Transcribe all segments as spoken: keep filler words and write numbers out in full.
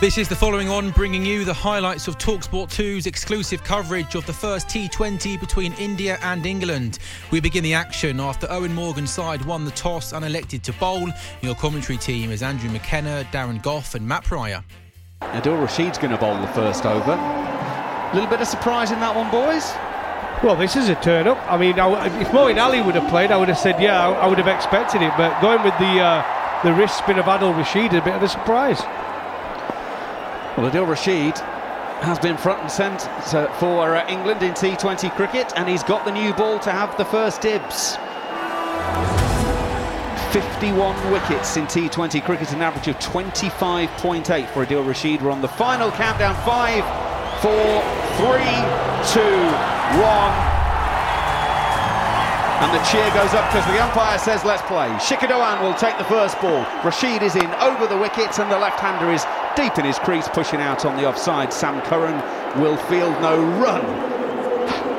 This is The Following On, bringing you the highlights of Talksport two's exclusive coverage of the first T twenty between India and England. We begin the action after Owen Morgan's side won the toss and elected to bowl. Your commentary team is Andrew McKenna, Darren Gough and Matt Prior. Adil Rashid's going to bowl the first over. A little bit of surprise in that one, boys. Well, this is a turn-up. I mean, if Moeen Ali would have played, I would have said, yeah, I would have expected it. But going with the, uh, the wrist spin of Adil Rashid, a bit of a surprise. Well, Adil Rashid has been front and centre for England in T twenty cricket, and he's got the new ball to have the first dibs. fifty-one wickets in T twenty cricket, an average of twenty-five point eight for Adil Rashid. We're on the final countdown. Five, four, three, two, one. And the cheer goes up because the umpire says, let's play. Shikhar Dhawan will take the first ball. Rashid is in over the wickets, and the left-hander is deep in his crease, pushing out on the offside. Sam Curran will field no run.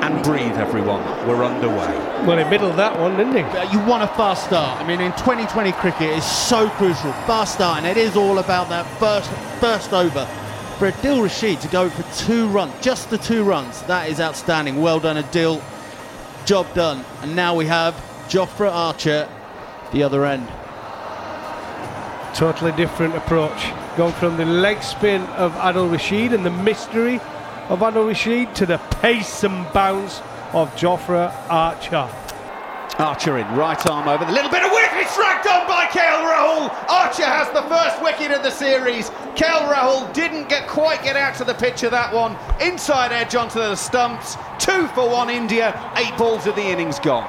And breathe, everyone. We're underway. Well, he middled that one, didn't he? You want a fast start. I mean, in twenty twenty cricket, it's so crucial. Fast start, and it is all about that first, first over. For Adil Rashid to go for two runs, just the two runs, that is outstanding. Well done, Adil. Job done. And now we have Jofra Archer at the other end. Totally different approach. Going from the leg spin of Adil Rashid and the mystery of Adil Rashid to the pace and bounce of Jofra Archer. Archer in, right arm over. The little bit of wicket dragged on by K L Rahul. Archer has the first wicket of the series. K L Rahul didn't get quite get out to the pitch of that one. Inside edge onto the stumps. Two for one India. Eight balls of the innings gone.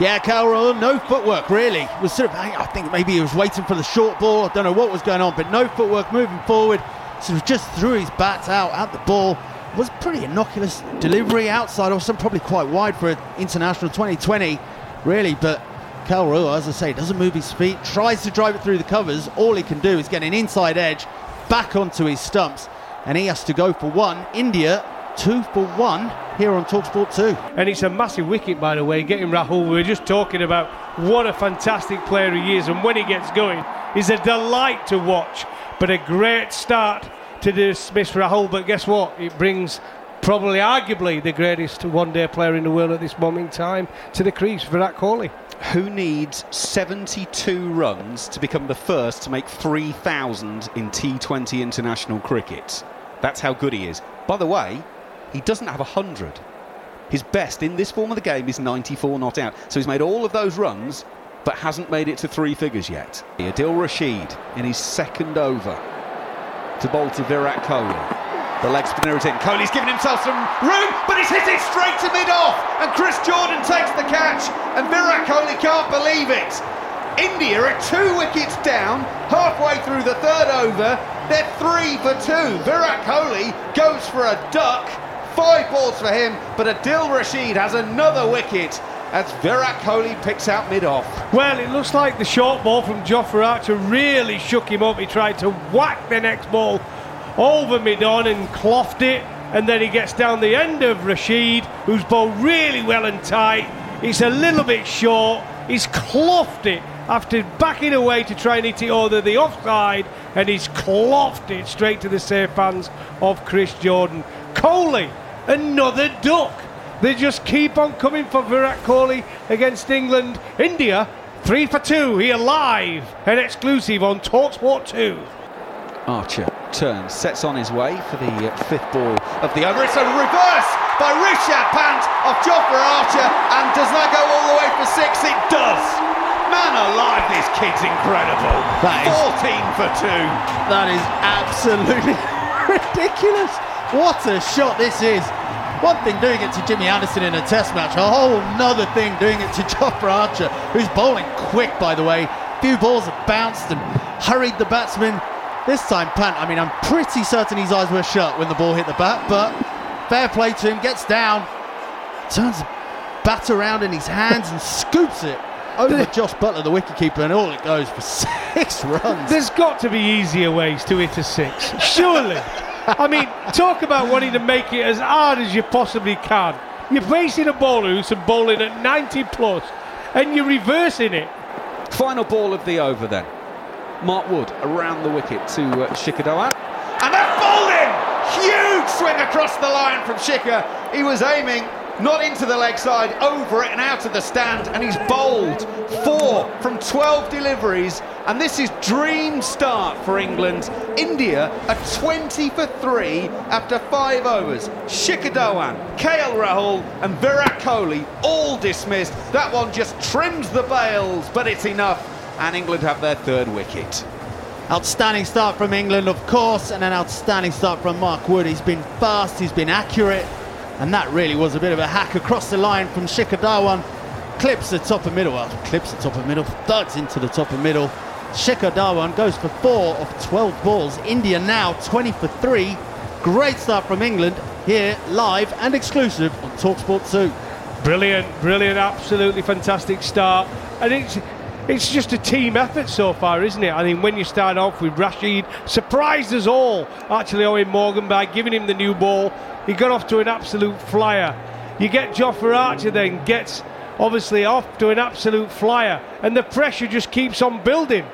Yeah, K L Rahul, no footwork, really. Was sort of, I think maybe he was waiting for the short ball. I don't know what was going on, but no footwork moving forward. Sort of just threw his bats out at the ball. It was pretty innocuous delivery outside, also probably quite wide for an international twenty twenty, really. But K L Rahul, as I say, doesn't move his feet, tries to drive it through the covers. All he can do is get an inside edge back onto his stumps, and he has to go for one. India, two for one here on Talksport two. And it's a massive wicket, by the way, getting Rahul. We were just talking about what a fantastic player he is, and when he gets going, he's a delight to watch. But a great start to dismiss Rahul, but guess what? It brings probably, arguably, the greatest one-day player in the world at this moment in time to the crease, Virat Kohli. Who needs seventy-two runs to become the first to make three thousand in T twenty international cricket? That's how good he is. By the way, he doesn't have one hundred. His best in this form of the game is ninety-four not out. So he's made all of those runs, but hasn't made it to three figures yet. Adil Rashid in his second over to bowl to Virat Kohli. The leg spinner is in. Kohli's given himself some room, but he's hit it straight to mid-off. And Chris Jordan takes the catch, and Virat Kohli can't believe it. India are two wickets down, halfway through the third over, They're three for two. Virat Kohli goes for a duck. Five balls for him, but Adil Rashid has another wicket as Virat Kohli picks out mid-off. Well, it looks like the short ball from Jofra Archer really shook him up. He tried to whack the next ball over mid-on and clothed it, and then he gets down the end of Rashid, who's bowled really well and tight. It's a little bit short. He's clothed it after backing away to try and hit it over the offside, and he's clothed it straight to the safe hands of Chris Jordan. Kohli, another duck. They just keep on coming for Virat Kohli against England. India, three for two here live and exclusive on Talksport two. Archer turns, sets on his way for the uh, fifth ball of the over. It's a reverse by Rishabh Pant off Jofra Archer, and does that go all the way for six? It does. Man alive, this kid's incredible. That is fourteen for two. That is absolutely ridiculous. What a shot this is. One thing doing it to Jimmy Anderson in a test match, a whole nother thing doing it to Jofra Archer, who's bowling quick, by the way. A few balls have bounced and hurried the batsman. This time, Pant, I mean, I'm pretty certain his eyes were shut when the ball hit the bat, but fair play to him, gets down, turns the bat around in his hands and scoops it over Jos Buttler, the wicketkeeper, and all it goes for six runs. There's got to be easier ways to hit a six, surely. I mean, talk about wanting to make it as hard as you possibly can. You're facing a bowler who's bowling at ninety plus, and you're reversing it. Final ball of the over then. Mark Wood around the wicket to uh, Shikhar Dhawan. And that bowled him! Huge swing across the line from Shikhar. He was aiming not into the leg side, over it and out of the stand, and he's bowled four from twelve deliveries. And this is dream start for England. India are twenty for three after five overs. Shikhar Dhawan, K L Rahul and Virat Kohli all dismissed. That one just trims the bails, but it's enough. And England have their third wicket. Outstanding start from England, of course, and an outstanding start from Mark Wood. He's been fast, he's been accurate, and that really was a bit of a hack across the line from Shikhar Dhawan. Clips the top and middle, well, clips the top and middle, thuds into the top and middle. Shikhar Dhawan goes for four of twelve balls. India now twenty for three. Great start from England here live and exclusive on Talksport two. Brilliant, brilliant, absolutely fantastic start. And it's it's just a team effort so far, isn't it? I mean, when you start off with Rashid, surprised us all, actually, Owen Morgan, by giving him the new ball. He got off to an absolute flyer. You get Jofra Archer then, gets obviously off to an absolute flyer. And the pressure just keeps on building.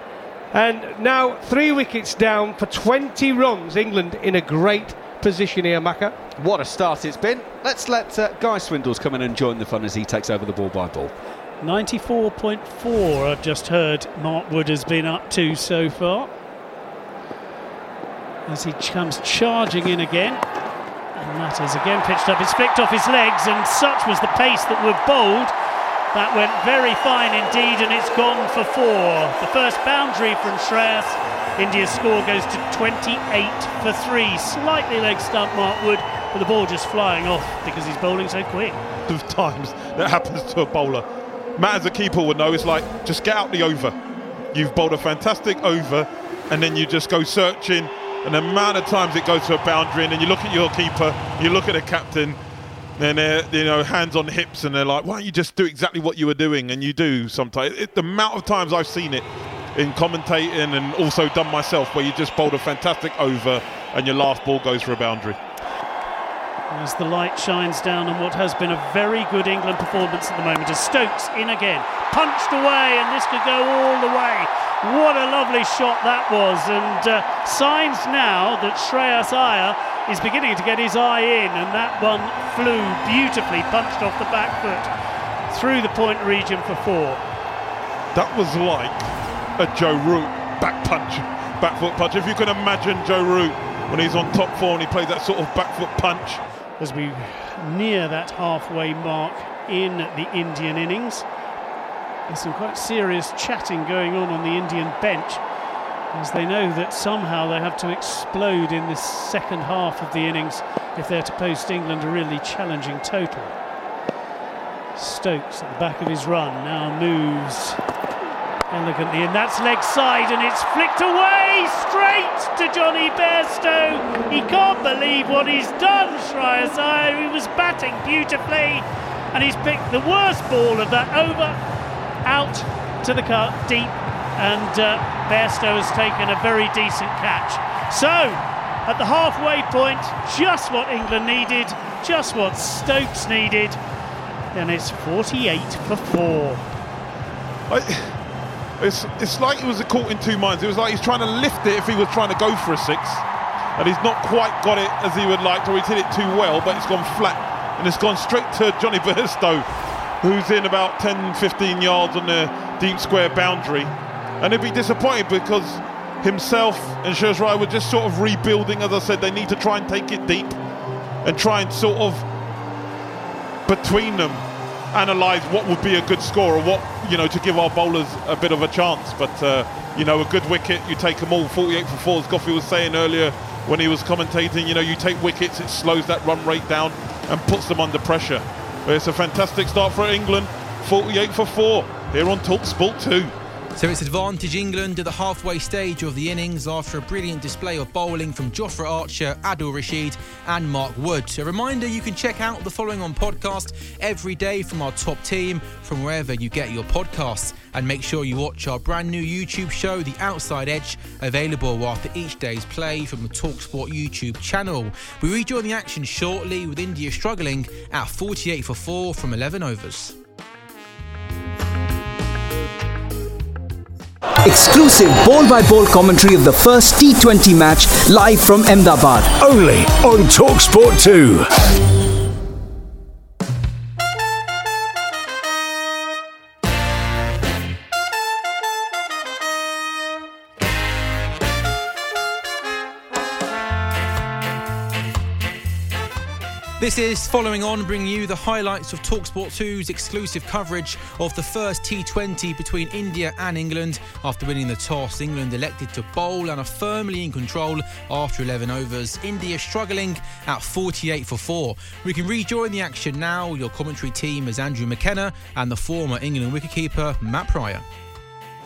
And now three wickets down for twenty runs. England in a great position here, Maka. What a start it's been. Let's let uh, Guy Swindles come in and join the fun as he takes over the ball by ball. ninety-four point four I've just heard Mark Wood has been up to so far. As he comes charging in again. And that is again pitched up. It's flicked off his legs, and such was the pace that Wood bowled. That went very fine indeed, and it's gone for four. The first boundary from Shreyas. India's score goes to twenty-eight for three. Slightly leg stump Mark Wood, but the ball just flying off because he's bowling so quick. The times that happens to a bowler. Matt as a keeper would know, it's like, just get out the over. You've bowled a fantastic over, and then you just go searching, and the amount of times it goes to a boundary, and then you look at your keeper, you look at the captain, and they're, you know, hands on hips, and they're like, why don't you just do exactly what you were doing? And you do sometimes. It, the amount of times I've seen it in commentating and also done myself, where you just bowled a fantastic over, and your last ball goes for a boundary. As the light shines down on what has been a very good England performance at the moment, as Stokes in again, punched away, and this could go all the way. What a lovely shot that was, and uh, signs now that Shreyas Iyer is beginning to get his eye in, and that one flew beautifully, punched off the back foot through the point region for four. That was like a Joe Root back punch, back foot punch. If you can imagine Joe Root when he's on top form and he plays that sort of back foot punch. As we near that halfway mark in the Indian innings, there's some quite serious chatting going on on the Indian bench, as they know that somehow they have to explode in this second half of the innings if they're to post England a really challenging total. Stokes at the back of his run now moves And look at the end, that's leg side, and it's flicked away straight to Jonny Bairstow. He can't believe what he's done, Shreyas Iyer. He was batting beautifully, and he's picked the worst ball of that over, out to the cut, deep, and uh, Bairstow has taken a very decent catch. So, at the halfway point, just what England needed, just what Stokes needed, and it's forty-eight for four. I- It's it's like he was caught in two minds. It was like he's trying to lift it if he was trying to go for a six, and he's not quite got it as he would like to. He's hit it too well, but it's gone flat, and it's gone straight to Jonny Bairstow, who's in about ten, fifteen yards on the deep square boundary. And he'd be disappointed because himself and Shreyas Iyer were just sort of rebuilding. As I said, they need to try and take it deep and try and sort of, between them, analyse what would be a good score, or what, you know, to give our bowlers a bit of a chance. But uh, you know, a good wicket, you take them all. Forty-eight for four, as Gough was saying earlier when he was commentating, you know, you take wickets, it slows that run rate down and puts them under pressure. But it's a fantastic start for England, forty-eight for four here on Talksport two. So it's advantage England at the halfway stage of the innings after a brilliant display of bowling from Jofra Archer, Adil Rashid and Mark Wood. A reminder, you can check out the Following On podcast every day from our top team, from wherever you get your podcasts. And make sure you watch our brand new YouTube show, The Outside Edge, available after each day's play from the TalkSport YouTube channel. We rejoin the action shortly with India struggling at forty-eight for four from eleven overs. Exclusive ball-by-ball commentary of the first T twenty match live from Ahmedabad. Only on Talksport two. This is Following On, bringing you the highlights of Talksport two's exclusive coverage of the first T twenty between India and England. After winning the toss, England elected to bowl and are firmly in control after eleven overs. India struggling at forty-eight for four. We can rejoin the action now. Your commentary team is Andrew McKenna and the former England wicketkeeper Matt Prior.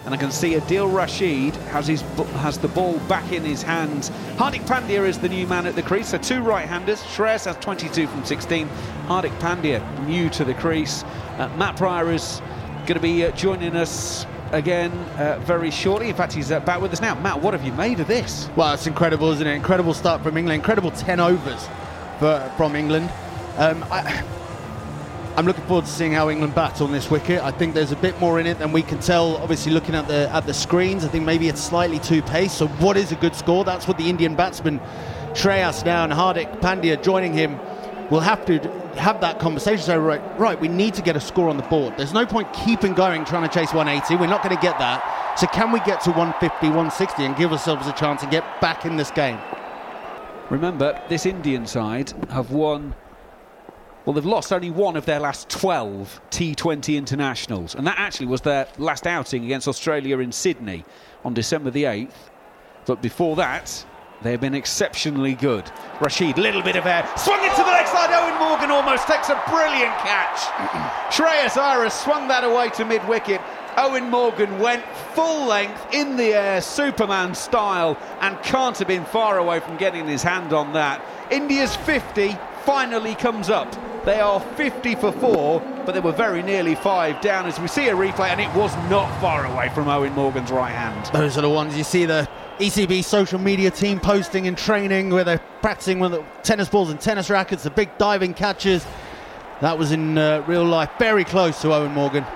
And I can see Adil Rashid has his has the ball back in his hands. Hardik Pandya is the new man at the crease. So two right-handers. Shreyas has twenty-two from sixteen. Hardik Pandya new to the crease. Uh, Matt Prior is going to be uh, joining us again uh, very shortly. In fact, he's uh, back with us now. Matt, what have you made of this? Well, it's incredible, isn't it? Incredible start from England. Incredible ten overs for, from England. Um, I, I'm looking forward to seeing how England bat on this wicket. I think there's a bit more in it than we can tell, obviously, looking at the at the screens. I think maybe it's slightly too paced. So what is a good score? That's what the Indian batsmen, Shreyas now and Hardik Pandya joining him, will have to have that conversation. So, right, right, we need to get a score on the board. There's no point keeping going trying to chase one eighty. We're not going to get that. So can we get to one fifty, one sixty and give ourselves a chance and get back in this game? Remember, this Indian side have won... Well, they've lost only one of their last twelve T twenty internationals, and that actually was their last outing against Australia in Sydney on December the eighth. But before that, they've been exceptionally good. Rashid, little bit of air, swung it to the leg side. Owen Morgan almost takes a brilliant catch. Shreyas Iyer swung that away to mid-wicket. Owen Morgan went full length in the air, Superman style, and can't have been far away from getting his hand on that. India's fifty finally comes up. They are fifty for four, but they were very nearly five down as we see a replay, and it was not far away from Owen Morgan's right hand. Those are the ones you see the E C B social media team posting in training, where they're practicing with the tennis balls and tennis rackets, the big diving catches. That was in uh, real life, very close to Owen Morgan.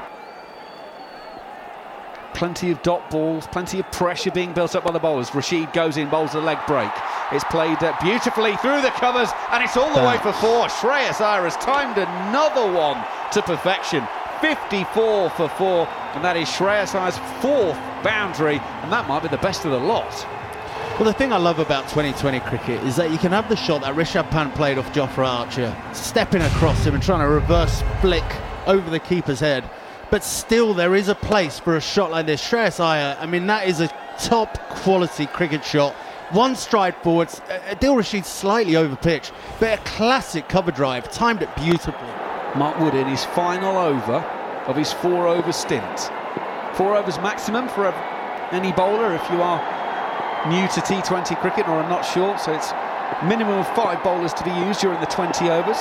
Plenty of dot balls, plenty of pressure being built up by the bowlers. Rashid goes in, bowls a leg break. It's played uh, beautifully through the covers, and it's all the way for four. Shreyas Iyer has timed another one to perfection. fifty-four for four, and that is Shreyas Iyer's fourth boundary, and that might be the best of the lot. Well, the thing I love about twenty twenty cricket is that you can have the shot that Rishabh Pant played off Jofra Archer, stepping across him and trying to reverse flick over the keeper's head. But still, there is a place for a shot like this. Shreyas Iyer, I mean, that is a top-quality cricket shot. One stride forward, Adil Rashid slightly over-pitched, but a classic cover drive, timed it beautifully. Mark Wood in his final over of his four-over stint. Four overs maximum for a, any bowler if you are new to T twenty cricket or are not sure. So it's minimum of five bowlers to be used during the twenty overs.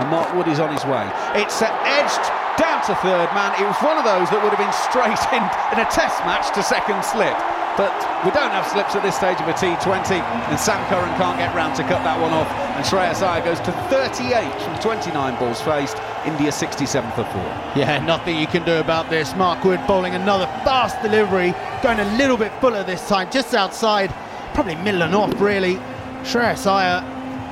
And Mark Wood is on his way. It's edged down to third man. It was one of those that would have been straight in in a test match to second slip. But we don't have slips at this stage of a T twenty, and Sam Curran can't get round to cut that one off. And Shreyas Iyer goes to thirty-eight from twenty-nine balls faced. India sixty-seven for four. Yeah, nothing you can do about this. Mark Wood bowling another fast delivery, going a little bit fuller this time, just outside, probably middle and off really. Shreyas Iyer,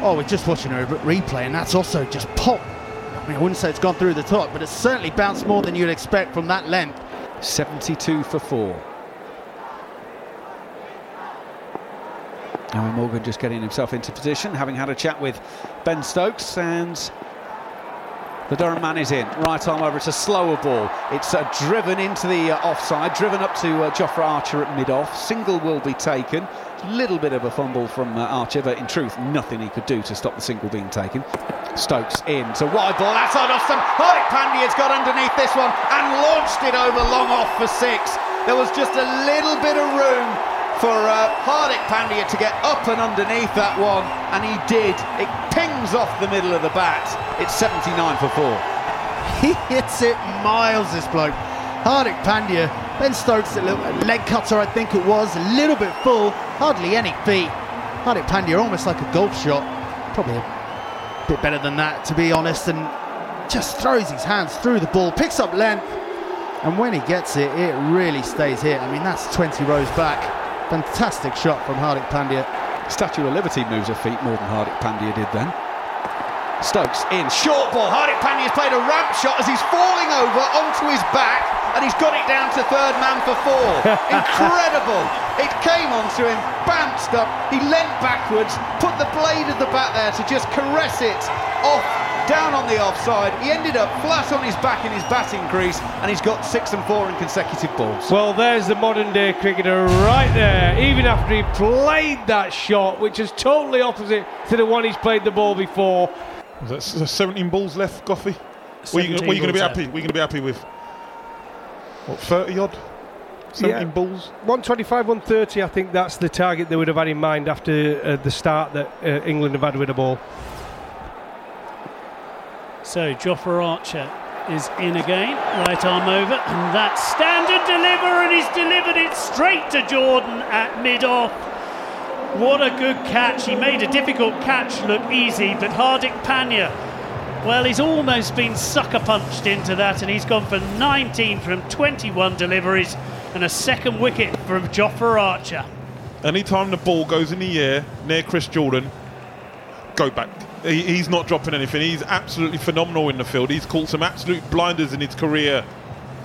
oh, we're just watching a replay, and that's also just pop. I mean, I wouldn't say it's gone through the top, but it's certainly bounced more than you'd expect from that length. seventy-two for four. Owen Morgan just getting himself into position, having had a chat with Ben Stokes, and the Durham man is in. Right arm over, it's a slower ball. It's uh, driven into the uh, offside, driven up to uh, Jofra Archer at mid-off. Single will be taken. Little bit of a fumble from uh, Archer, but in truth, nothing he could do to stop the single being taken. Stokes in to wide ball, outside off stump. Hardik Pandya's got underneath this one and launched it over long off for six. There was just a little bit of room for uh, Hardik Pandya to get up and underneath that one, and he did. It pings off the middle of the bat. It's seventy-nine for four. He hits it miles, this bloke. Hardik Pandya, Ben Stokes, a little leg cutter, I think it was, a little bit full, hardly any feet. Hardik Pandya almost like a golf shot, probably a bit better than that, to be honest, and just throws his hands through the ball, picks up length, and when he gets it, it really stays here. I mean, that's twenty rows back. Fantastic shot from Hardik Pandya. Statue of Liberty moves her feet more than Hardik Pandya did then. Stokes in, short ball. Hardik Pandya's played a ramp shot as he's falling over onto his back, and he's got it down to third man for four. Incredible. It came onto him, bounced up, he leant backwards, put the blade of the bat there to just caress it off, down on the offside. He ended up flat on his back in his batting crease, and he's got six and four in consecutive balls. Well, there's the modern day cricketer right there, even after he played that shot, which is totally opposite to the one he's played the ball before. That's seventeen balls left, Goughy. What are you, you going to be happy? We're going to be happy with what, thirty odd? seventeen yeah. balls? one twenty-five, one thirty, I think that's the target they would have had in mind after uh, the start that uh, England have had with the ball. So Jofra Archer is in again, right arm over, and that standard deliver, and he's delivered it straight to Jordan at mid-off. What a good catch. He made a difficult catch look easy, but Hardik Pandya, well, he's almost been sucker punched into that, and he's gone for nineteen from twenty-one deliveries, and a second wicket from Jofra Archer. Anytime the ball goes in the air near Chris Jordan, go back. He's not dropping anything. He's absolutely phenomenal in the field. He's caught some absolute blinders in his career,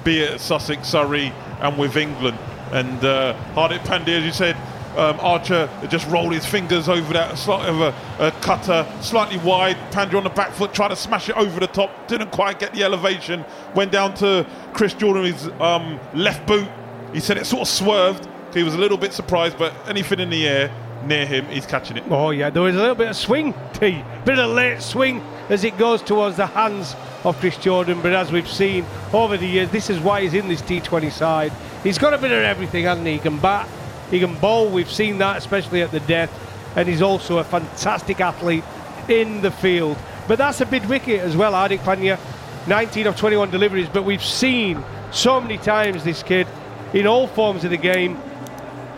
be it Sussex, Surrey, and with England. And uh, Hardik Pandya, as you said, um, Archer just rolled his fingers over that slightly of a, a cutter, slightly wide. Pandya on the back foot, tried to smash it over the top, didn't quite get the elevation. Went down to Chris Jordan, his um, left boot. He said it sort of swerved. He was a little bit surprised, but anything in the air near him, he's catching it. Oh yeah, there was a little bit of swing, T. Bit of late swing as it goes towards the hands of Chris Jordan, but as we've seen over the years, this is why he's in this T twenty side. He's got a bit of everything, hasn't he? He can bat, he can bowl, we've seen that, especially at the death, and he's also a fantastic athlete in the field. But that's a big wicket as well, Hardik Pandya, nineteen of twenty-one deliveries, but we've seen so many times this kid, in all forms of the game,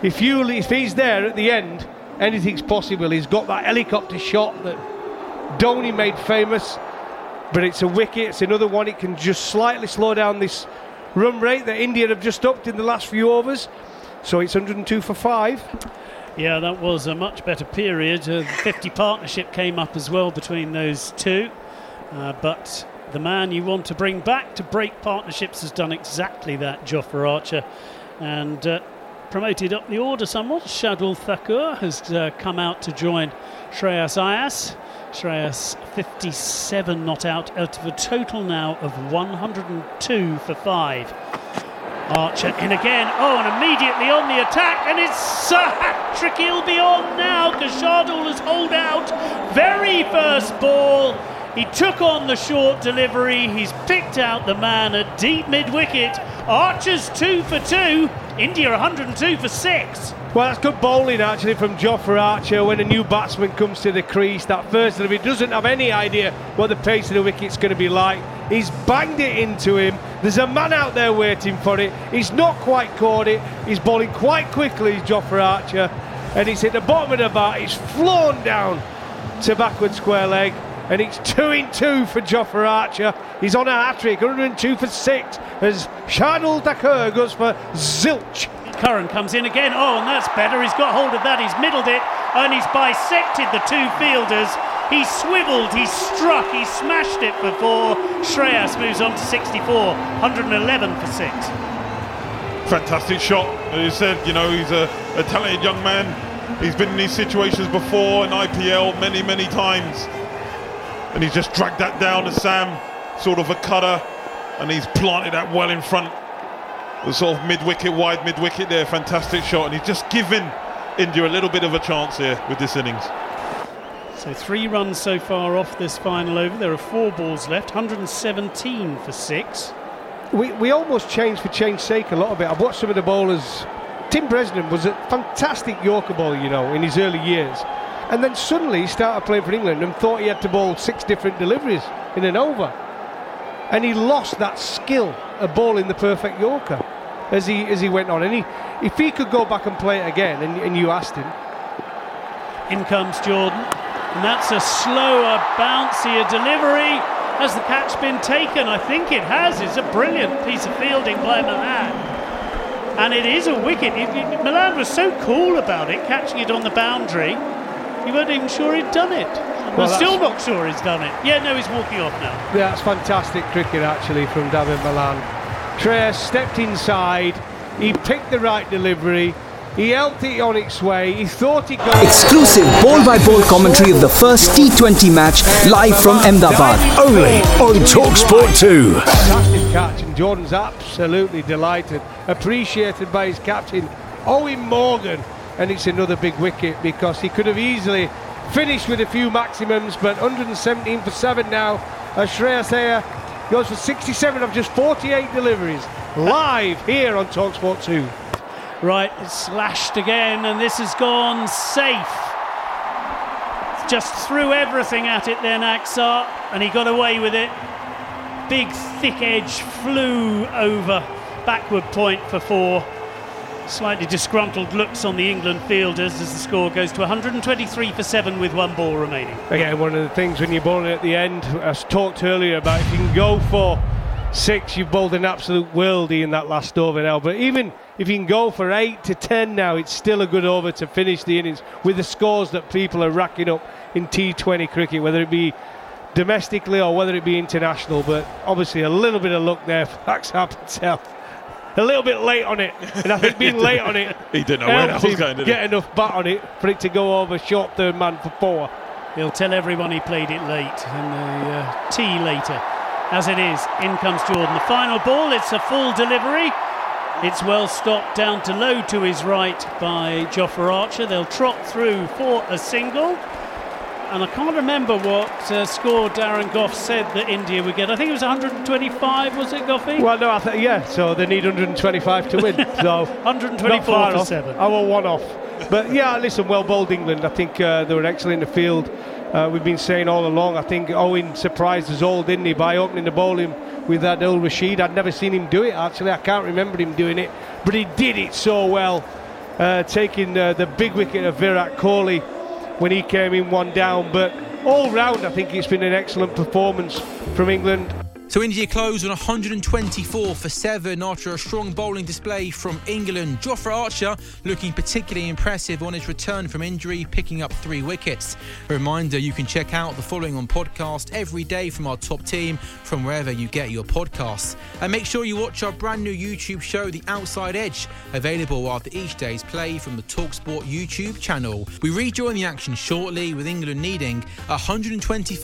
if you if he's there at the end, anything's possible. He's got that helicopter shot that Dhoni made famous, but it's a wicket, it's another one. It can just slightly slow down this run rate that India have just upped in the last few overs, so it's one hundred two for five. Yeah, that was a much better period. Uh, the fifty partnership came up as well between those two, uh, but the man you want to bring back to break partnerships has done exactly that, Jofra Archer, and uh, promoted up the order somewhat. Shardul Thakur has uh, come out to join Shreyas Iyer. Shreyas fifty-seven not out, out of a total now of one hundred two for five. Archer in again. Oh, and immediately on the attack, and it's a hat-trick. He'll be on now because Shardul has held out. Very first ball. He took on the short delivery. He's picked out the man at deep mid-wicket. Archer's two for two. India one hundred two for six. Well, that's good bowling, actually, from Jofra Archer when a new batsman comes to the crease. That first delivery, doesn't have any idea what the pace of the wicket's going to be like. He's banged it into him. There's a man out there waiting for it. He's not quite caught it. He's bowling quite quickly, Jofra Archer. And he's hit the bottom of the bat. He's flown down to backward square leg. And it's two in two for Jofra Archer. He's on a hat-trick, one hundred two for six, as Shardul Thakur goes for zilch. Curran comes in again. Oh, and that's better. He's got hold of that. He's middled it, and he's bisected the two fielders. He swiveled, he struck, he smashed it for four. Shreyas moves on to sixty-four, one hundred eleven for six. Fantastic shot. As you said, you know, he's a, a talented young man. He's been in these situations before in I P L many, many times. And he's just dragged that down to Sam, sort of a cutter, and he's planted that well in front. The sort of mid-wicket, wide mid-wicket there, fantastic shot, and he's just given India a little bit of a chance here with this innings. So three runs so far off this final over. There are four balls left, one hundred seventeen for six. We we almost changed for change's sake a lot of it. I've watched some of the bowlers. Tim Bresnan was a fantastic Yorker bowler, you know, in his early years. And then suddenly he started playing for England and thought he had to bowl six different deliveries in an over. And he lost that skill of bowling the perfect Yorker as he as he went on. And he, if he could go back and play it again, and, and you asked him. In comes Jordan. And that's a slower, bouncier delivery. Has the catch been taken? I think it has. It's a brilliant piece of fielding by Malan. And it is a wicket. It, it, Malan was so cool about it, catching it on the boundary. You weren't even sure he'd done it. Well, we're still not sure he's done it. Yeah, no, he's walking off now. Yeah, that's fantastic cricket, actually, from Dawid Malan. Shreyas stepped inside. He picked the right delivery. He held it on its way. He thought it got... Exclusive ball-by-ball commentary of the first T twenty match, live from Ahmedabad. Only on Talksport two. Fantastic catch, and Jordan's absolutely delighted. Appreciated by his captain, Owen Morgan. And it's another big wicket, because he could have easily finished with a few maximums, but one hundred seventeen for seven now. As Shreyas Iyer goes for sixty-seven of just forty-eight deliveries, live here on Talksport two. Right, it's slashed again, and this has gone safe. Just threw everything at it then, Axar, and he got away with it. Big thick edge flew over, backward point for four. Slightly disgruntled looks on the England fielders as the score goes to one hundred twenty-three for seven with one ball remaining. Again, one of the things when you're bowling at the end, as talked earlier about, if you can go for six, you've bowled an absolute worldie in that last over now. But even if you can go for eight to ten now, it's still a good over to finish the innings with the scores that people are racking up in T twenty cricket, whether it be domestically or whether it be international. But obviously a little bit of luck there for Axar Patel. A little bit late on it, and I think being late on it, he didn't know where that was going to get enough bat on it for it to go over short third man for four. He'll tell everyone he played it late in the uh, tea later. As it is, in comes Jordan. The final ball, it's a full delivery. It's well stopped down to low to his right by Jofra Archer. They'll trot through for a single. And I can't remember what uh, score Darren Gough said that India would get. I think it was one hundred twenty-five, was it, Goughy? Well, no, I think, yeah, so they need one hundred twenty-five to win. So one hundred twenty-four to seven. Our one-off. But, yeah, listen, well bowled England. I think uh, they were excellent in the field. Uh, we've been saying all along, I think Owen surprised us all, didn't he, by opening the bowling with Adil Rashid. I'd never seen him do it, actually. I can't remember him doing it. But he did it so well, uh, taking uh, the big wicket of Virat Kohli when he came in one down. But all round, I think it's been an excellent performance from England. So India close on one hundred twenty-four for seven after a strong bowling display from England. Jofra Archer looking particularly impressive on his return from injury, picking up three wickets. A reminder, you can check out the following on podcast every day from our top team from wherever you get your podcasts. And make sure you watch our brand new YouTube show, The Outside Edge, available after each day's play from the TalkSport YouTube channel. We rejoin the action shortly with England needing one hundred twenty-four.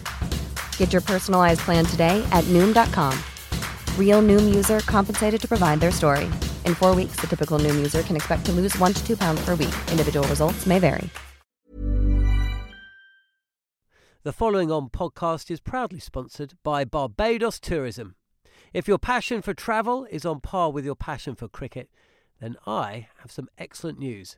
Get your personalized plan today at noom dot com. Real Noom user compensated to provide their story. In four weeks, the typical Noom user can expect to lose one to two pounds per week. Individual results may vary. The Following On podcast is proudly sponsored by Barbados Tourism. If your passion for travel is on par with your passion for cricket, then I have some excellent news.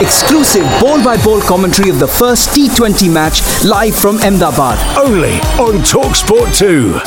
Exclusive ball-by-ball commentary of the first T twenty match live from Ahmedabad. Only on Talksport two.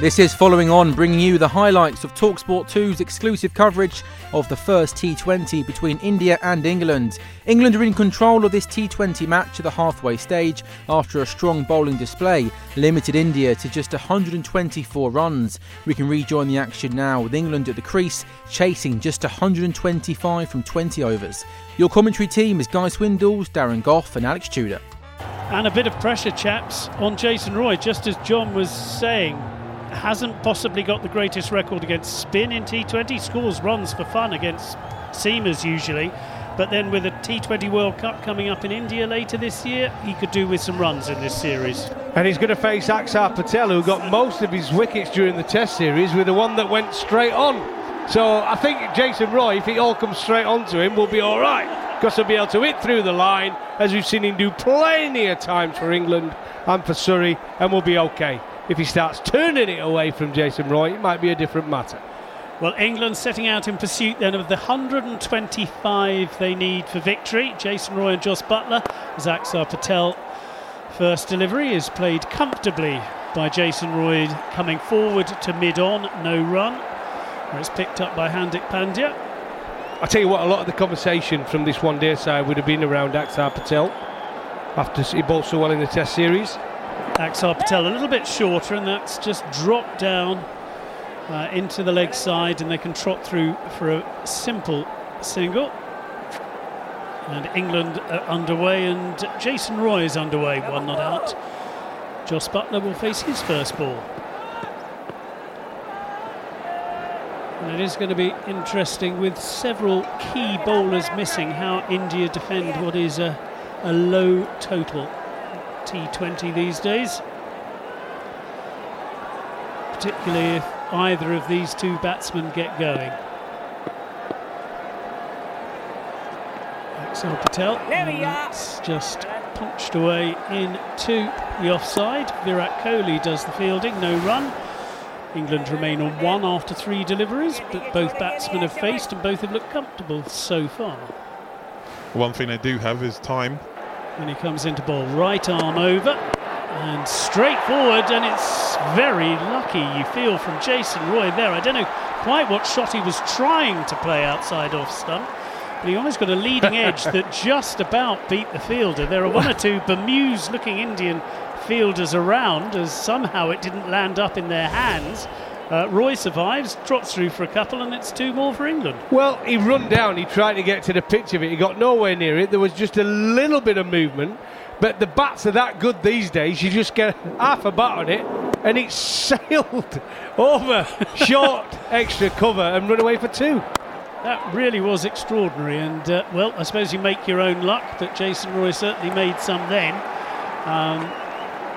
This is Following On, bringing you the highlights of Talksport two's exclusive coverage of the first T twenty between India and England. England are in control of this T twenty match at the halfway stage after a strong bowling display limited India to just one hundred twenty-four runs. We can rejoin the action now with England at the crease, chasing just one hundred twenty-five from twenty overs. Your commentary team is Guy Swindles, Darren Gough and Alex Tudor. And a bit of pressure, chaps, on Jason Roy, just as John was saying. Hasn't possibly got the greatest record against spin in T twenty, scores runs for fun against seamers usually, but then with a T twenty World Cup coming up in India later this year, he could do with some runs in this series. And he's going to face Axar Patel, who got most of his wickets during the Test series with the one that went straight on. So I think Jason Roy, if it all comes straight on to him, will be all right, because he'll be able to hit through the line, as we've seen him do plenty of times for England and for Surrey, and we'll be okay. If he starts turning it away from Jason Roy, it might be a different matter. Well, England setting out in pursuit then of the one hundred twenty-five they need for victory. Jason Roy and Jos Buttler. As Axar Patel first delivery is played comfortably by Jason Roy, coming forward to mid-on, no run. It's picked up by Hardik Pandya. I tell you what, a lot of the conversation from this one day side would have been around Axar Patel after he bowled so well in the Test series. Axar Patel a little bit shorter, and that's just dropped down uh, into the leg side, and they can trot through for a simple single. And England are underway, and Jason Roy is underway, one not out. Jos Buttler will face his first ball. And it is going to be interesting, with several key bowlers missing, how India defend what is a, a low total T twenty these days, particularly if either of these two batsmen get going. Axar Patel, that's just punched away into the offside. Virat Kohli does the fielding, no run. England remain on one after three deliveries, but both batsmen have faced and both have looked comfortable so far. One thing they do have is time. When he comes into ball, right arm over, and straight forward, and it's very lucky, you feel, from Jason Roy there. I don't know quite what shot he was trying to play outside off stump, but he almost got a leading edge that just about beat the fielder. There are one or two bemused-looking Indian fielders around as somehow it didn't land up in their hands. Uh, Roy survives, trots through for a couple, and it's two more for England. Well, he run down, he tried to get to the pitch of it, he got nowhere near it, there was just a little bit of movement, but the bats are that good these days, you just get half a bat on it, and it sailed over short extra cover and run away for two. That really was extraordinary, and uh, well, I suppose you make your own luck, but Jason Roy certainly made some then. Um,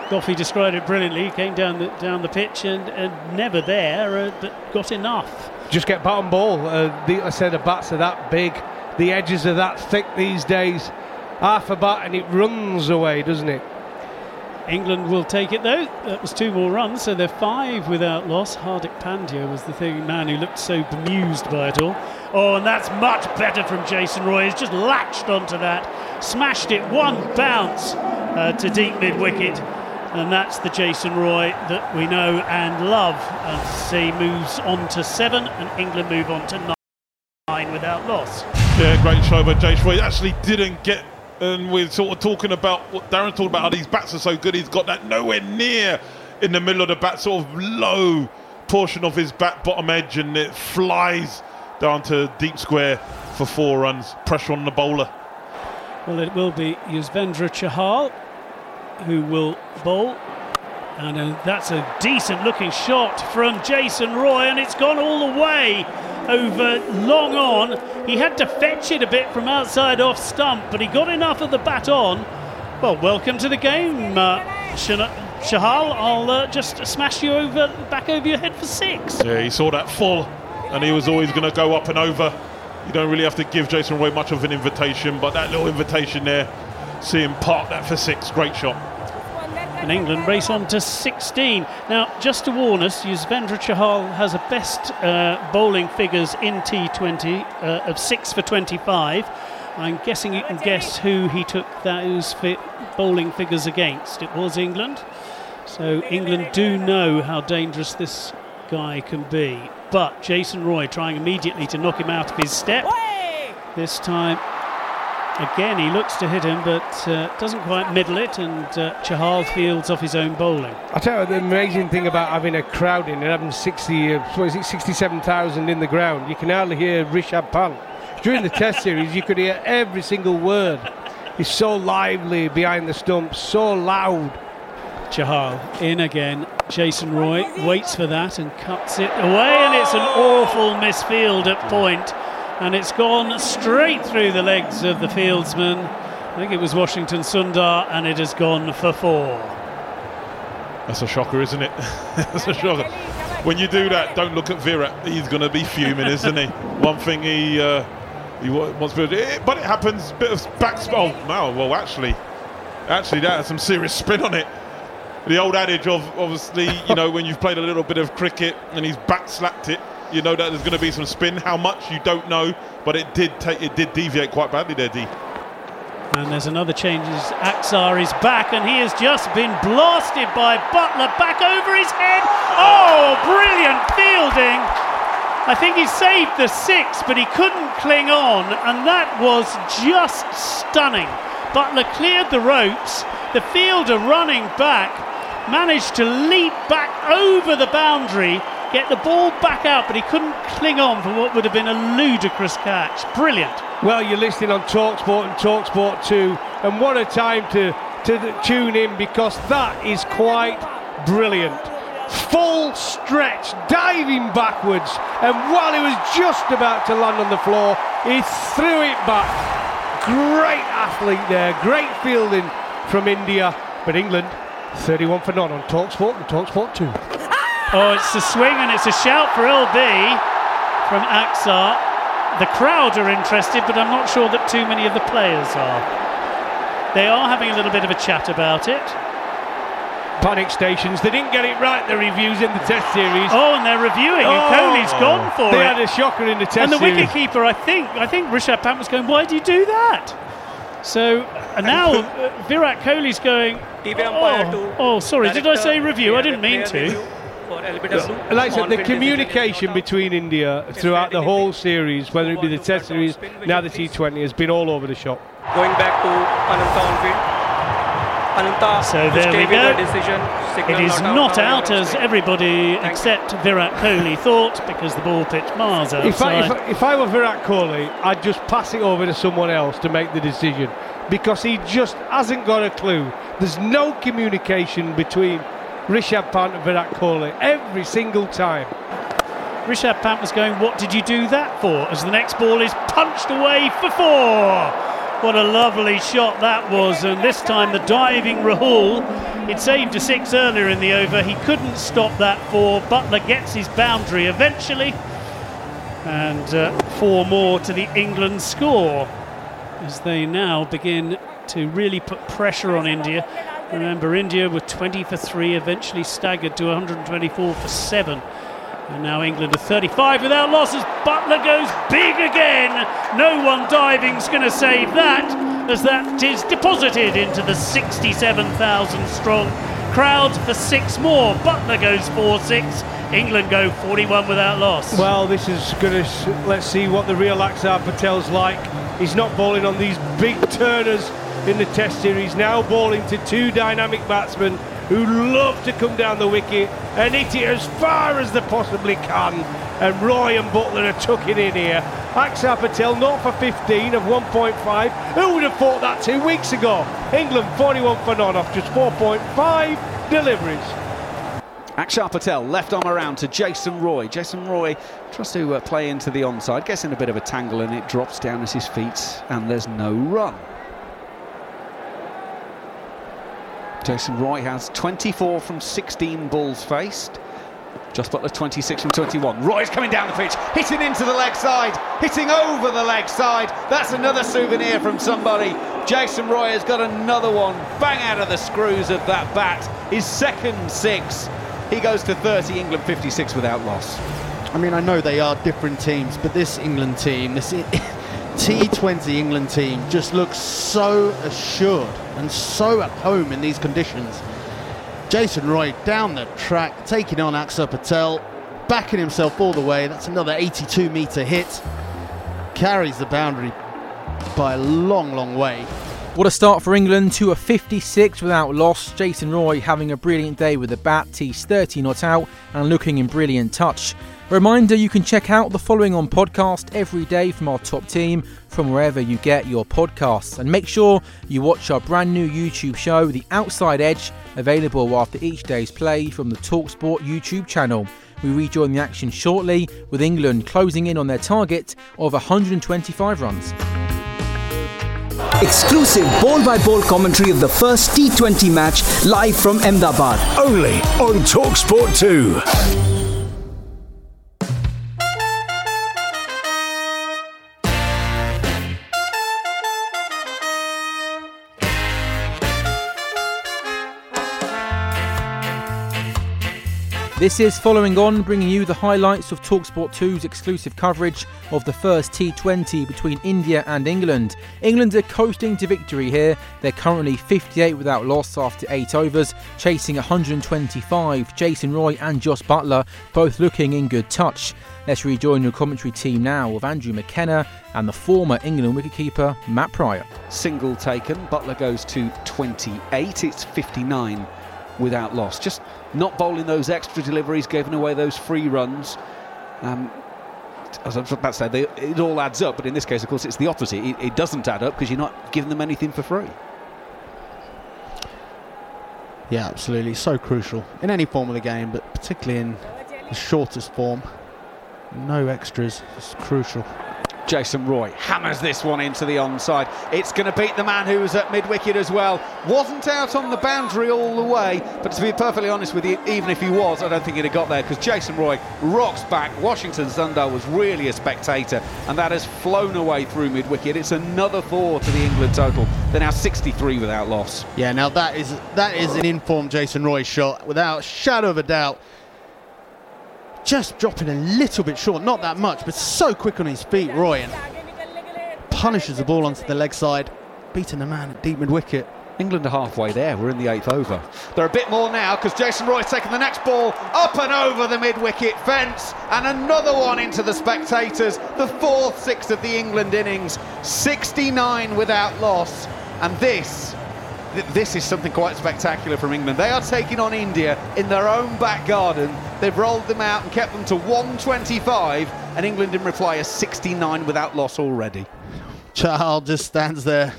Gough described it brilliantly. He came down the down the pitch and, and never there, uh, but got enough. Just get bat and ball. Uh, the, I said the bats are that big, the edges are that thick these days. Half a bat and it runs away, doesn't it? England will take it though. That was two more runs, so they're five without loss. Hardik Pandya was the thing, man who looked so bemused by it all. Oh, and that's much better from Jason Roy. He's just latched onto that, smashed it one bounce uh, to deep mid wicket. And that's the Jason Roy that we know and love, as he moves on to seven and England move on to nine without loss. Yeah, great show by Jason Roy. He actually didn't get, and we're sort of talking about what Darren talked about, how these bats are so good. He's got that nowhere near in the middle of the bat, sort of low portion of his bat, bottom edge, and it flies down to deep square for four runs. Pressure on the bowler. Well, it will be Yuzvendra Chahal who will bowl, and uh, that's a decent looking shot from Jason Roy, and it's gone all the way over long on. He had to fetch it a bit from outside off stump, but he got enough of the bat on. Well, welcome to the game, uh, Chahal. I'll uh, just smash you over back over your head for six. Yeah, he saw that full, and he was always going to go up and over. You don't really have to give Jason Roy much of an invitation, but that little invitation there, see him park that for six. Great shot. And England race on to sixteen. Now, just to warn us, Yuzvendra Chahal has a best uh, bowling figures in T twenty uh, of six for twenty-five. I'm guessing you can guess who he took those fi- bowling figures against. It was England. So England do know how dangerous this guy can be. But Jason Roy trying immediately to knock him out of his step. This time, again, he looks to hit him, but uh, doesn't quite middle it, and uh, Chahal fields off his own bowling. I tell you, the amazing thing about having a crowd in and having sixty, uh, what is it, sixty-seven thousand in the ground, you can hardly hear Rishabh Pant. During the Test series, you could hear every single word. He's so lively behind the stump, so loud. Chahal in again. Jason Roy waits for that and cuts it away, and it's an awful misfield at point. And it's gone straight through the legs of the fieldsman. I think it was Washington Sundar, and it has gone for four. That's a shocker, isn't it? That's a shocker. When you do that, don't look at Virat. He's going to be fuming, isn't he? One thing he uh, he wants to do, but it happens. Bit of backspin. Oh, no, well, actually, actually, that had some serious spin on it. The old adage of, obviously, you know, when you've played a little bit of cricket and he's back slapped it, you know that there's going to be some spin. How much, you don't know, but it did take, it did deviate quite badly there, D. And there's another change. Axar is back, and he has just been blasted by Buttler back over his head. Oh, brilliant fielding. I think he saved the six, but he couldn't cling on, and that was just stunning. Buttler cleared the ropes, the fielder running back, managed to leap back over the boundary, get the ball back out, but he couldn't cling on for what would have been a ludicrous catch. Brilliant. Well, you're listening on Talksport and Talksport two, and what a time to, to tune in, because that is quite brilliant. Full stretch, diving backwards, and while he was just about to land on the floor, he threw it back. Great athlete there, great fielding from India, but England thirty-one for none on Talksport and Talksport two. Oh, it's a swing and it's a shout for L B from Axar. The crowd are interested, but I'm not sure that too many of the players are. They are having a little bit of a chat about it. Panic stations. They didn't get it right, the reviews in the Test series. Oh, and they're reviewing, oh, and Kohli's gone for they it. They had a shocker in the Test series. And the wicketkeeper, I think, I think Rishabh Pant was going, why do you do that? So, and now Virat Kohli's going, T V umpire oh, to... Oh, sorry, did I say review? I didn't mean to. Look, like I said, the communication between India throughout the whole series, whether it be the Test series, now the T twenty, has been all over the shop. Going back to Ananta on field. Ananta, so there we go. Decision, it is not out, out as everybody except Virat Kohli thought, because the ball pitched miles outside. If I, if, I, if I were Virat Kohli, I'd just pass it over to someone else to make the decision, because he just hasn't got a clue. There's no communication between Rishabh Pant and Virat Kohli every single time. Rishabh Pant was going, what did you do that for? As the next ball is punched away for four. What a lovely shot that was, and this time the diving Rahul. It saved a six earlier in the over. He couldn't stop that four. Buttler gets his boundary eventually, and uh, four more to the England score as they now begin to really put pressure on India. Remember, India were twenty for three, eventually staggered to one hundred twenty-four for seven. And now England are thirty-five without losses. Buttler goes big again. No one diving's going to save that, as that is deposited into the sixty-seven thousand strong crowd for six more. Buttler goes four six. England go forty-one without loss. Well, this is going to... Let's see what the real Axar Patel's like. He's not bowling on these big turners in the Test series. Now bowling to two dynamic batsmen who love to come down the wicket and hit it as far as they possibly can. And Roy and Buttler are tucking in here. Axar Patel, zero for fifteen of one point five. Who would have thought that two weeks ago? England, forty-one for none off just four point five deliveries. Axar Patel, left arm around to Jason Roy. Jason Roy tries to uh, play into the onside, gets in a bit of a tangle, and it drops down at his feet, and there's no run. Jason Roy has twenty-four from sixteen balls faced. Jos Buttler twenty-six from twenty-one. Roy's coming down the pitch, hitting into the leg side, hitting over the leg side. That's another souvenir from somebody. Jason Roy has got another one. Bang out of the screws of that bat. His second six. He goes to thirty, England fifty-six without loss. I mean, I know they are different teams, but this England team, this T twenty England team, just looks so assured and so at home in these conditions. Jason Roy down the track, taking on Axar Patel, backing himself all the way. That's another eighty-two metre hit. Carries the boundary by a long, long way. What a start for England, to a fifty-six without loss. Jason Roy having a brilliant day with the bat. He's thirty not out and looking in brilliant touch. A reminder, you can check out the following on podcast every day from our top team, from wherever you get your podcasts. And make sure you watch our brand new YouTube show, The Outside Edge, available after each day's play from the Talksport YouTube channel. We rejoin the action shortly, with England closing in on their target of one hundred twenty-five runs. Exclusive ball-by-ball commentary of the first T twenty match, live from Ahmedabad. Only on Talksport two. This is Following On, bringing you the highlights of TalkSport two's exclusive coverage of the first T twenty between India and England. England are coasting to victory here. They're currently fifty-eight without loss after eight overs, chasing one hundred twenty-five. Jason Roy and Jos Buttler both looking in good touch. Let's rejoin your commentary team now of Andrew McKenna and the former England wicketkeeper Matt Prior. Single taken, Buttler goes to twenty-eight, it's fifty-nine without loss. Just not bowling those extra deliveries, giving away those free runs. Um, as I was about to say, they, it all adds up, but in this case, of course, it's the opposite. It, it doesn't add up because you're not giving them anything for free. Yeah, absolutely. So crucial in any form of the game, but particularly in the shortest form. No extras. It's crucial. Jason Roy hammers this one into the onside. It's going to beat the man who was at mid-wicket as well. Wasn't out on the boundary all the way, but to be perfectly honest with you, even if he was, I don't think he'd have got there, because Jason Roy rocks back. Washington Sundar was really a spectator, and that has flown away through mid-wicket. It's another four to the England total. They're now sixty-three without loss. Yeah, now that is that is an informed Jason Roy shot, without a shadow of a doubt. Just dropping a little bit short, not that much, but so quick on his feet, Roy, and punishes the ball onto the leg side, beating the man at deep mid-wicket. England are halfway there. We're in the eighth over. They're a bit more now because Jason Roy's taking the next ball up and over the mid-wicket fence, and another one into the spectators. The fourth sixth of the England innings, sixty-nine without loss. And this, th- this is something quite spectacular from England. They are taking on India in their own back garden. They've rolled them out and kept them to one twenty-five, and England in reply are sixty-nine without loss already. Chahal just stands there,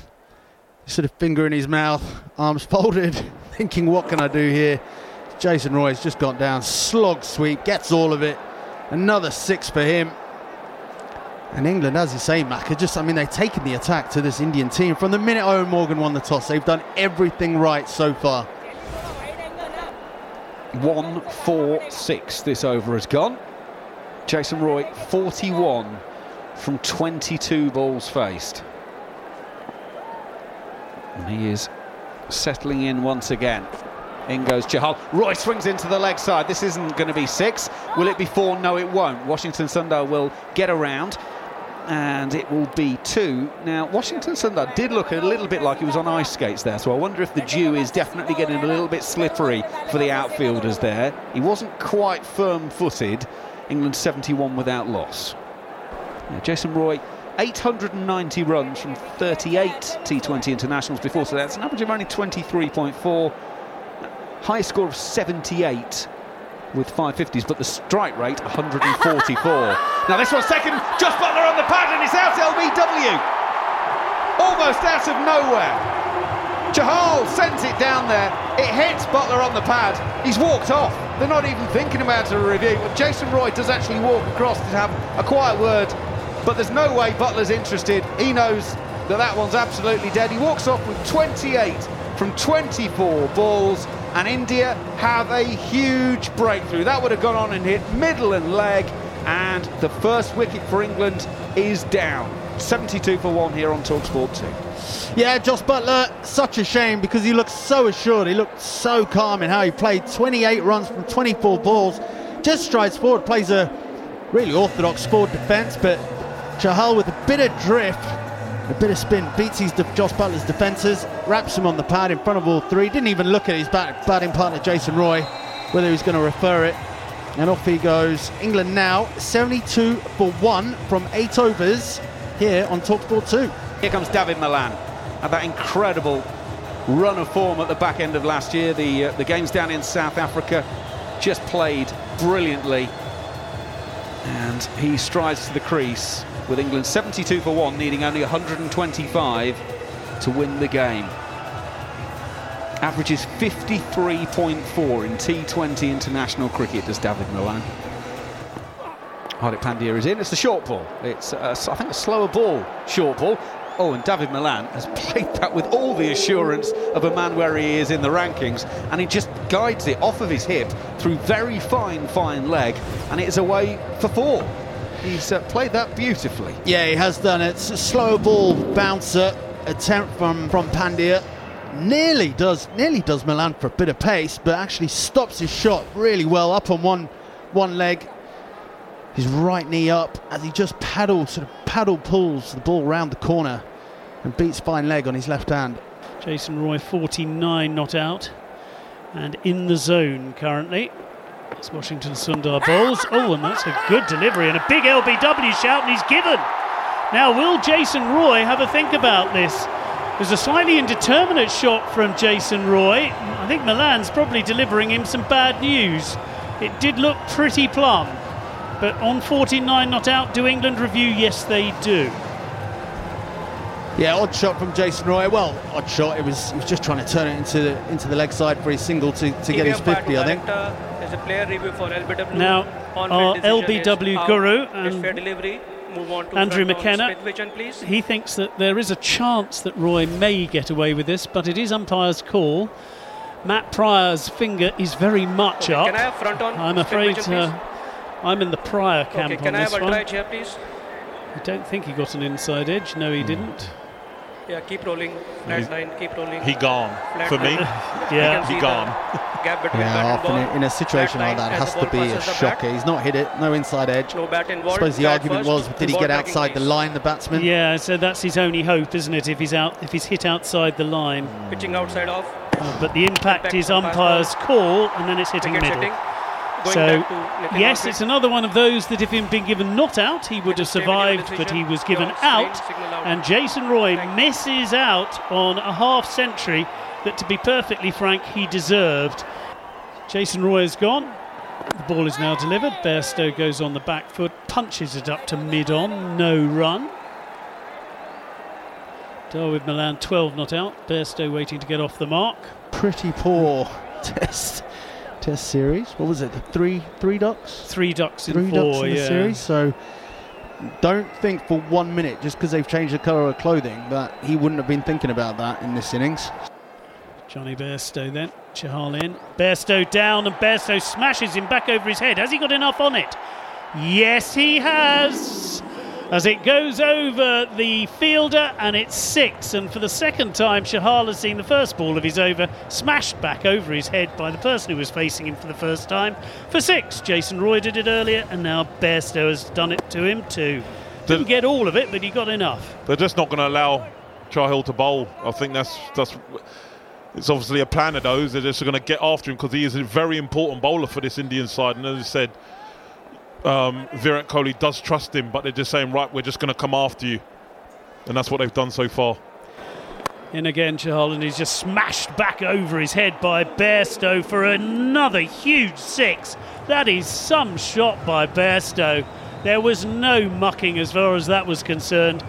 sort of finger in his mouth, arms folded, thinking, what can I do here? Jason Roy's just got down, slog sweep, gets all of it, another six for him. And England, as you say, Mac, are just, I mean, they've taken the attack to this Indian team. From the minute Owen Morgan won the toss, they've done everything right so far. One, four, six this over has gone. Jason Roy, forty-one from twenty-two balls faced. And he is settling in once again. In goes Chahal. Roy swings into the leg side. This isn't going to be six. Will it be four? No, it won't. Washington Sundar will get around, and it will be two. Now, Washington Sundar did look a little bit like he was on ice skates there, so I wonder if the dew is definitely getting a little bit slippery for the outfielders there. He wasn't quite firm-footed. England seventy-one without loss. Now, Jason Roy, eight hundred ninety runs from thirty-eight T twenty internationals before, so that's an average of only twenty-three point four. High score of seventy-eight with five fifties, but the strike rate one hundred forty-four. Now this one's second, Jos Buttler on the pad, and it's out. L B W almost out of nowhere. Chahal sends it down there, it hits Buttler on the pad, he's walked off. They're not even thinking about a review, but Jason Roy does actually walk across to have a quiet word, but there's no way Butler's interested. He knows that that one's absolutely dead. He walks off with twenty-eight from twenty-four balls, and India have a huge breakthrough. That would have gone on and hit middle and leg, and the first wicket for England is down. seventy-two for one here on Talksport two. Yeah, Jos Buttler, such a shame, because he looked so assured, he looked so calm in how he played. twenty-eight runs from twenty-four balls, just strides forward, plays a really orthodox forward defence, but Chahal with a bit of drift, a bit of spin, beats his de- Jos Buttler's defences, wraps him on the pad in front of all three. Didn't even look at his bat- batting partner Jason Roy, whether he was going to refer it. And off he goes. England now seventy-two for one from eight overs here on Talksport two. Here comes Dawid Malan at that incredible run of form at the back end of last year. The uh, the games down in South Africa, just played brilliantly, and he strides to the crease with England seventy-two for one, needing only one hundred twenty-five to win the game. Averages fifty-three point four in T twenty international cricket, does Dawid Malan. Hardik Pandya is in, it's the short ball. It's, uh, I think, a slower ball, short ball. Oh, and Dawid Malan has played that with all the assurance of a man where he is in the rankings, and he just guides it off of his hip through very fine, fine leg, and it is away for four. He's uh, played that beautifully. Yeah, he has done it. It's a slow ball bouncer attempt from, from Pandya. Nearly does nearly does Malan for a bit of pace, but actually stops his shot really well, up on one one leg, his right knee up, as he just paddle, sort of paddle pulls the ball round the corner and beats fine leg on his left hand. Jason Roy, forty-nine not out and in the zone currently. It's Washington Sundar bowls. Oh, and that's a good delivery and a big L B W shout, and he's given. Now, will Jason Roy have a think about this? There's a slightly indeterminate shot from Jason Roy. I think Milan's probably delivering him some bad news. It did look pretty plumb, but on forty-nine not out, do England review? Yes, they do. Yeah, odd shot from Jason Roy. Well, odd shot. It was, he was just trying to turn it into the, into the leg side for his single to, to get his fifty, I think. A player review for L B W. Now, our L B W guru, and fair delivery. Move on to Andrew McKenna, vision, he thinks that there is a chance that Roy may get away with this, but it is umpire's call. Matt Prior's finger is very much okay, up. Can I have front on I'm afraid vision, uh, I'm in the Prior camp okay, on this one. Can I have ultra edge here, please? I don't think he got an inside edge. No, he mm. didn't. Yeah, keep rolling. That's nine, keep rolling. He gone. Flat for me. yeah, he gone. Gap between yeah, bat often and ball. In a situation like that, has to be a shocker. He's not hit it. No inside edge. No bat involved. I suppose the argument was, did he get outside the line, the batsman? Yeah, so that's his only hope, isn't it? If he's out, if he's hit outside the line. Pitching outside off. Oh, but the impact, impact is umpire's call, and then it's hitting middle. Hitting. So, yes, it's another one of those that if he'd been given not out, he would have survived, but he was given out. And Jason Roy misses out on a half century that, to be perfectly frank, he deserved. Jason Roy is gone. The ball is now delivered. Bairstow goes on the back foot, punches it up to mid-on, no run. Dawid Malan, twelve not out. Bairstow waiting to get off the mark. Pretty poor test. Test series. What was it? The three, three ducks. Three ducks in three four. Ducks in the yeah. series. So don't think for one minute, just because they've changed the colour of clothing, that he wouldn't have been thinking about that in this innings. Jonny Bairstow then. Chahal in. Bairstow down, and Bairstow smashes him back over his head. Has he got enough on it? Yes, he has. As it goes over the fielder, and it's six. And for the second time, Chahal has seen the first ball of his over smashed back over his head by the person who was facing him for the first time. For six, Jason Roy did it earlier, and now Bairstow has done it to him too. Didn't get all of it, but he got enough. They're just not going to allow Chahal to bowl. I think that's that's. It's obviously a plan of those. They're just going to get after him because he is a very important bowler for this Indian side. And as I said, Um, Virat Kohli does trust him, but they're just saying, right, we're just going to come after you, and that's what they've done so far. In again Chahal, and he's just smashed back over his head by Bairstow for another huge six. That is some shot by Bairstow. There was no mucking as far as that was concerned,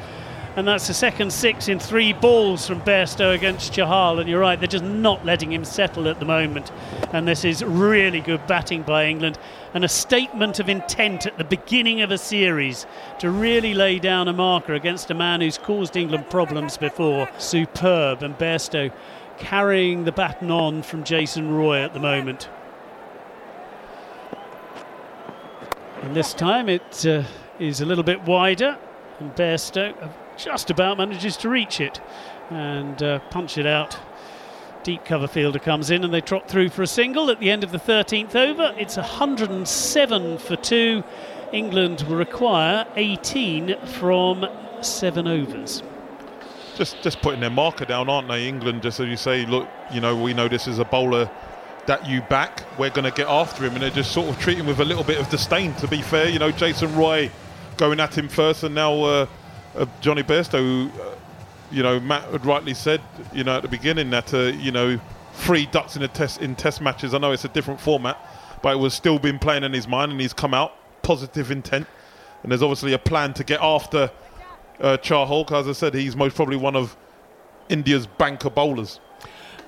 and that's the second six in three balls from Bairstow against Chahal. And you're right, they're just not letting him settle at the moment, and this is really good batting by England. And a statement of intent at the beginning of a series to really lay down a marker against a man who's caused England problems before. Superb, and Bairstow carrying the baton on from Jason Roy at the moment. And this time it uh, is a little bit wider, and Bairstow just about manages to reach it and uh, punch it out. Deep cover fielder comes in, and they trot through for a single at the end of the thirteenth over. It's one hundred seven for two. England will require eighteen from seven overs. Just just putting their marker down, aren't they, England? Just as you say, look, you know, we know this is a bowler that you back. We're going to get after him, and they're just sort of treating him with a little bit of disdain, to be fair. You know, Jason Roy going at him first, and now uh, uh, Jonny Bairstow, who... Uh, You know, Matt had rightly said, you know, at the beginning that, uh, you know, three ducks in a test in test matches. I know it's a different format, but it was still been playing in his mind, and he's come out positive intent. And there's obviously a plan to get after uh, Chahal, because as I said, he's most probably one of India's banker bowlers.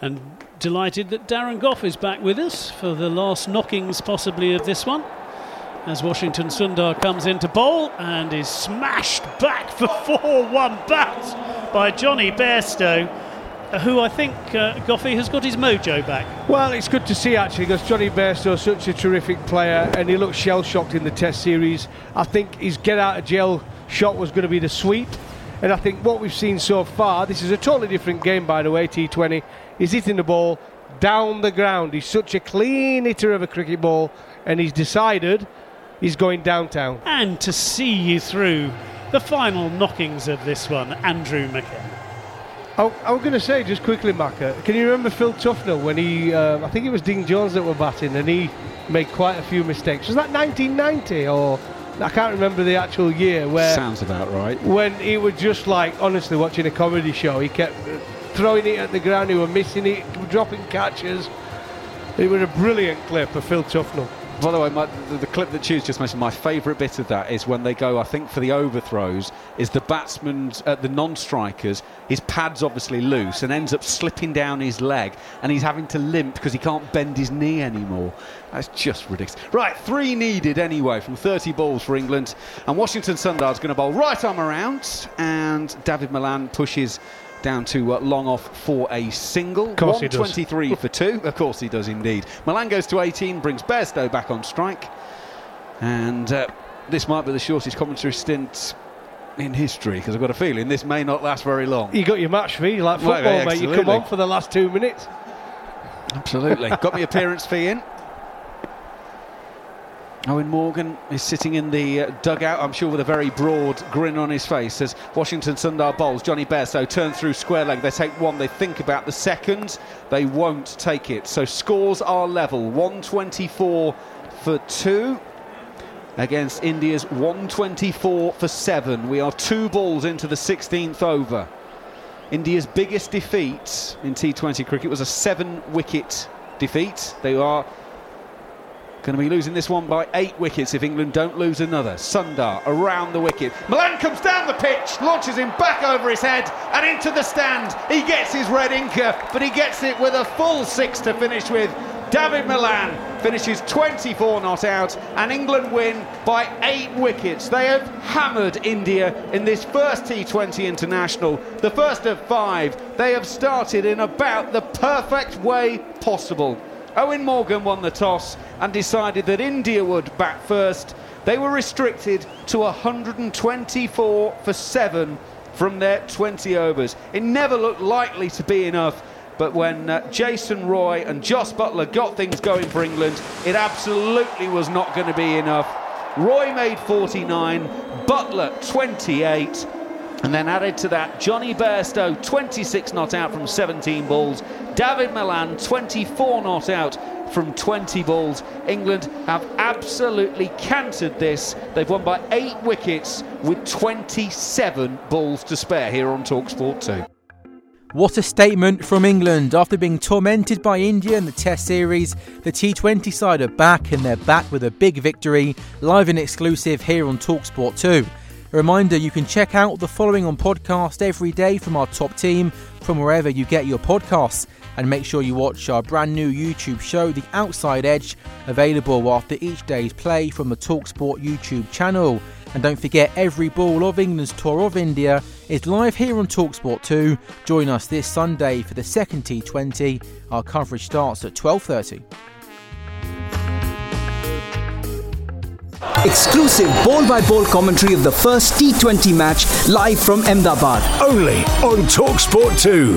And delighted that Darren Gough is back with us for the last knockings possibly of this one. As Washington Sundar comes into bowl and is smashed back for four one bat by Jonny Bairstow, who I think, uh, Goffey, has got his mojo back. Well, it's good to see, actually, because Jonny Bairstow is such a terrific player, and he looked shell-shocked in the Test series. I think his get-out-of-jail shot was going to be the sweep, and I think what we've seen so far, this is a totally different game, by the way, T twenty, he's hitting the ball down the ground. He's such a clean hitter of a cricket ball, and he's decided... he's going downtown. And to see you through the final knockings of this one, Andrew McKenna. I, I was going to say, just quickly, Macca, can you remember Phil Tufnell when he, uh, I think it was Dean Jones that were batting, and he made quite a few mistakes. Was that nineteen ninety or, I can't remember the actual year. Where sounds about right. When he was just like, honestly, watching a comedy show, he kept throwing it at the ground, he was missing it, dropping catches. It was a brilliant clip of Phil Tufnell. By the way, my, the, the clip that Chew's just mentioned, my favourite bit of that is when they go, I think, for the overthrows, is the batsman's, uh, the non-strikers, his pad's obviously loose and ends up slipping down his leg, and he's having to limp because he can't bend his knee anymore. That's just ridiculous. Right, three needed anyway from thirty balls for England, and Washington Sundar's going to bowl right arm around, and Dawid Malan pushes down to uh, long off for a single. one twenty-three for two. Of course he does indeed. Malan goes to eighteen, brings Bairstow back on strike. And uh, this might be the shortest commentary stint in history, because I've got a feeling this may not last very long. You got your match fee, like football, right, mate. You come on for the last two minutes. Absolutely. Got my appearance fee in. Owen Morgan is sitting in the uh, dugout, I'm sure with a very broad grin on his face, as Washington Sundar bowls. Jonny Bairstow turns through square leg. They take one, they think about the second. They won't take it. So scores are level. one twenty-four for two against India's one twenty-four for seven. We are two balls into the sixteenth over. India's biggest defeat in T twenty cricket was a seven-wicket defeat. They are going to be losing this one by eight wickets if England don't lose another. Sundar around the wicket. Malan comes down the pitch, launches him back over his head and into the stand. He gets his red Inca, but he gets it with a full six to finish with. Dawid Malan finishes twenty-four not out, and England win by eight wickets. They have hammered India in this first T twenty international, the first of five. They have started in about the perfect way possible. Owen Morgan won the toss and decided that India would bat first. They were restricted to one twenty-four for seven from their twenty overs. It never looked likely to be enough, but when uh, Jason Roy and Jos Buttler got things going for England, it absolutely was not going to be enough. Roy made forty-nine, Buttler twenty-eight, and then added to that Jonny Bairstow twenty-six not out from seventeen balls, Dawid Malan twenty-four not out from twenty balls. England have absolutely cantered this. They've won by eight wickets with twenty-seven balls to spare here on Talksport two. What a statement from England. After being tormented by India in the Test Series, the T twenty side are back, and they're back with a big victory, live and exclusive here on Talksport two. A reminder, you can check out the following on podcast every day from our top team, from wherever you get your podcasts, and make sure you watch our brand new YouTube show, The Outside Edge, available after each day's play from the Talksport YouTube channel. And don't forget, every ball of England's tour of India is live here on Talksport two. Join us this Sunday for the second T twenty. Our coverage starts at twelve thirty. Exclusive ball-by-ball commentary of the first T twenty match live from Ahmedabad. Only on Talksport two.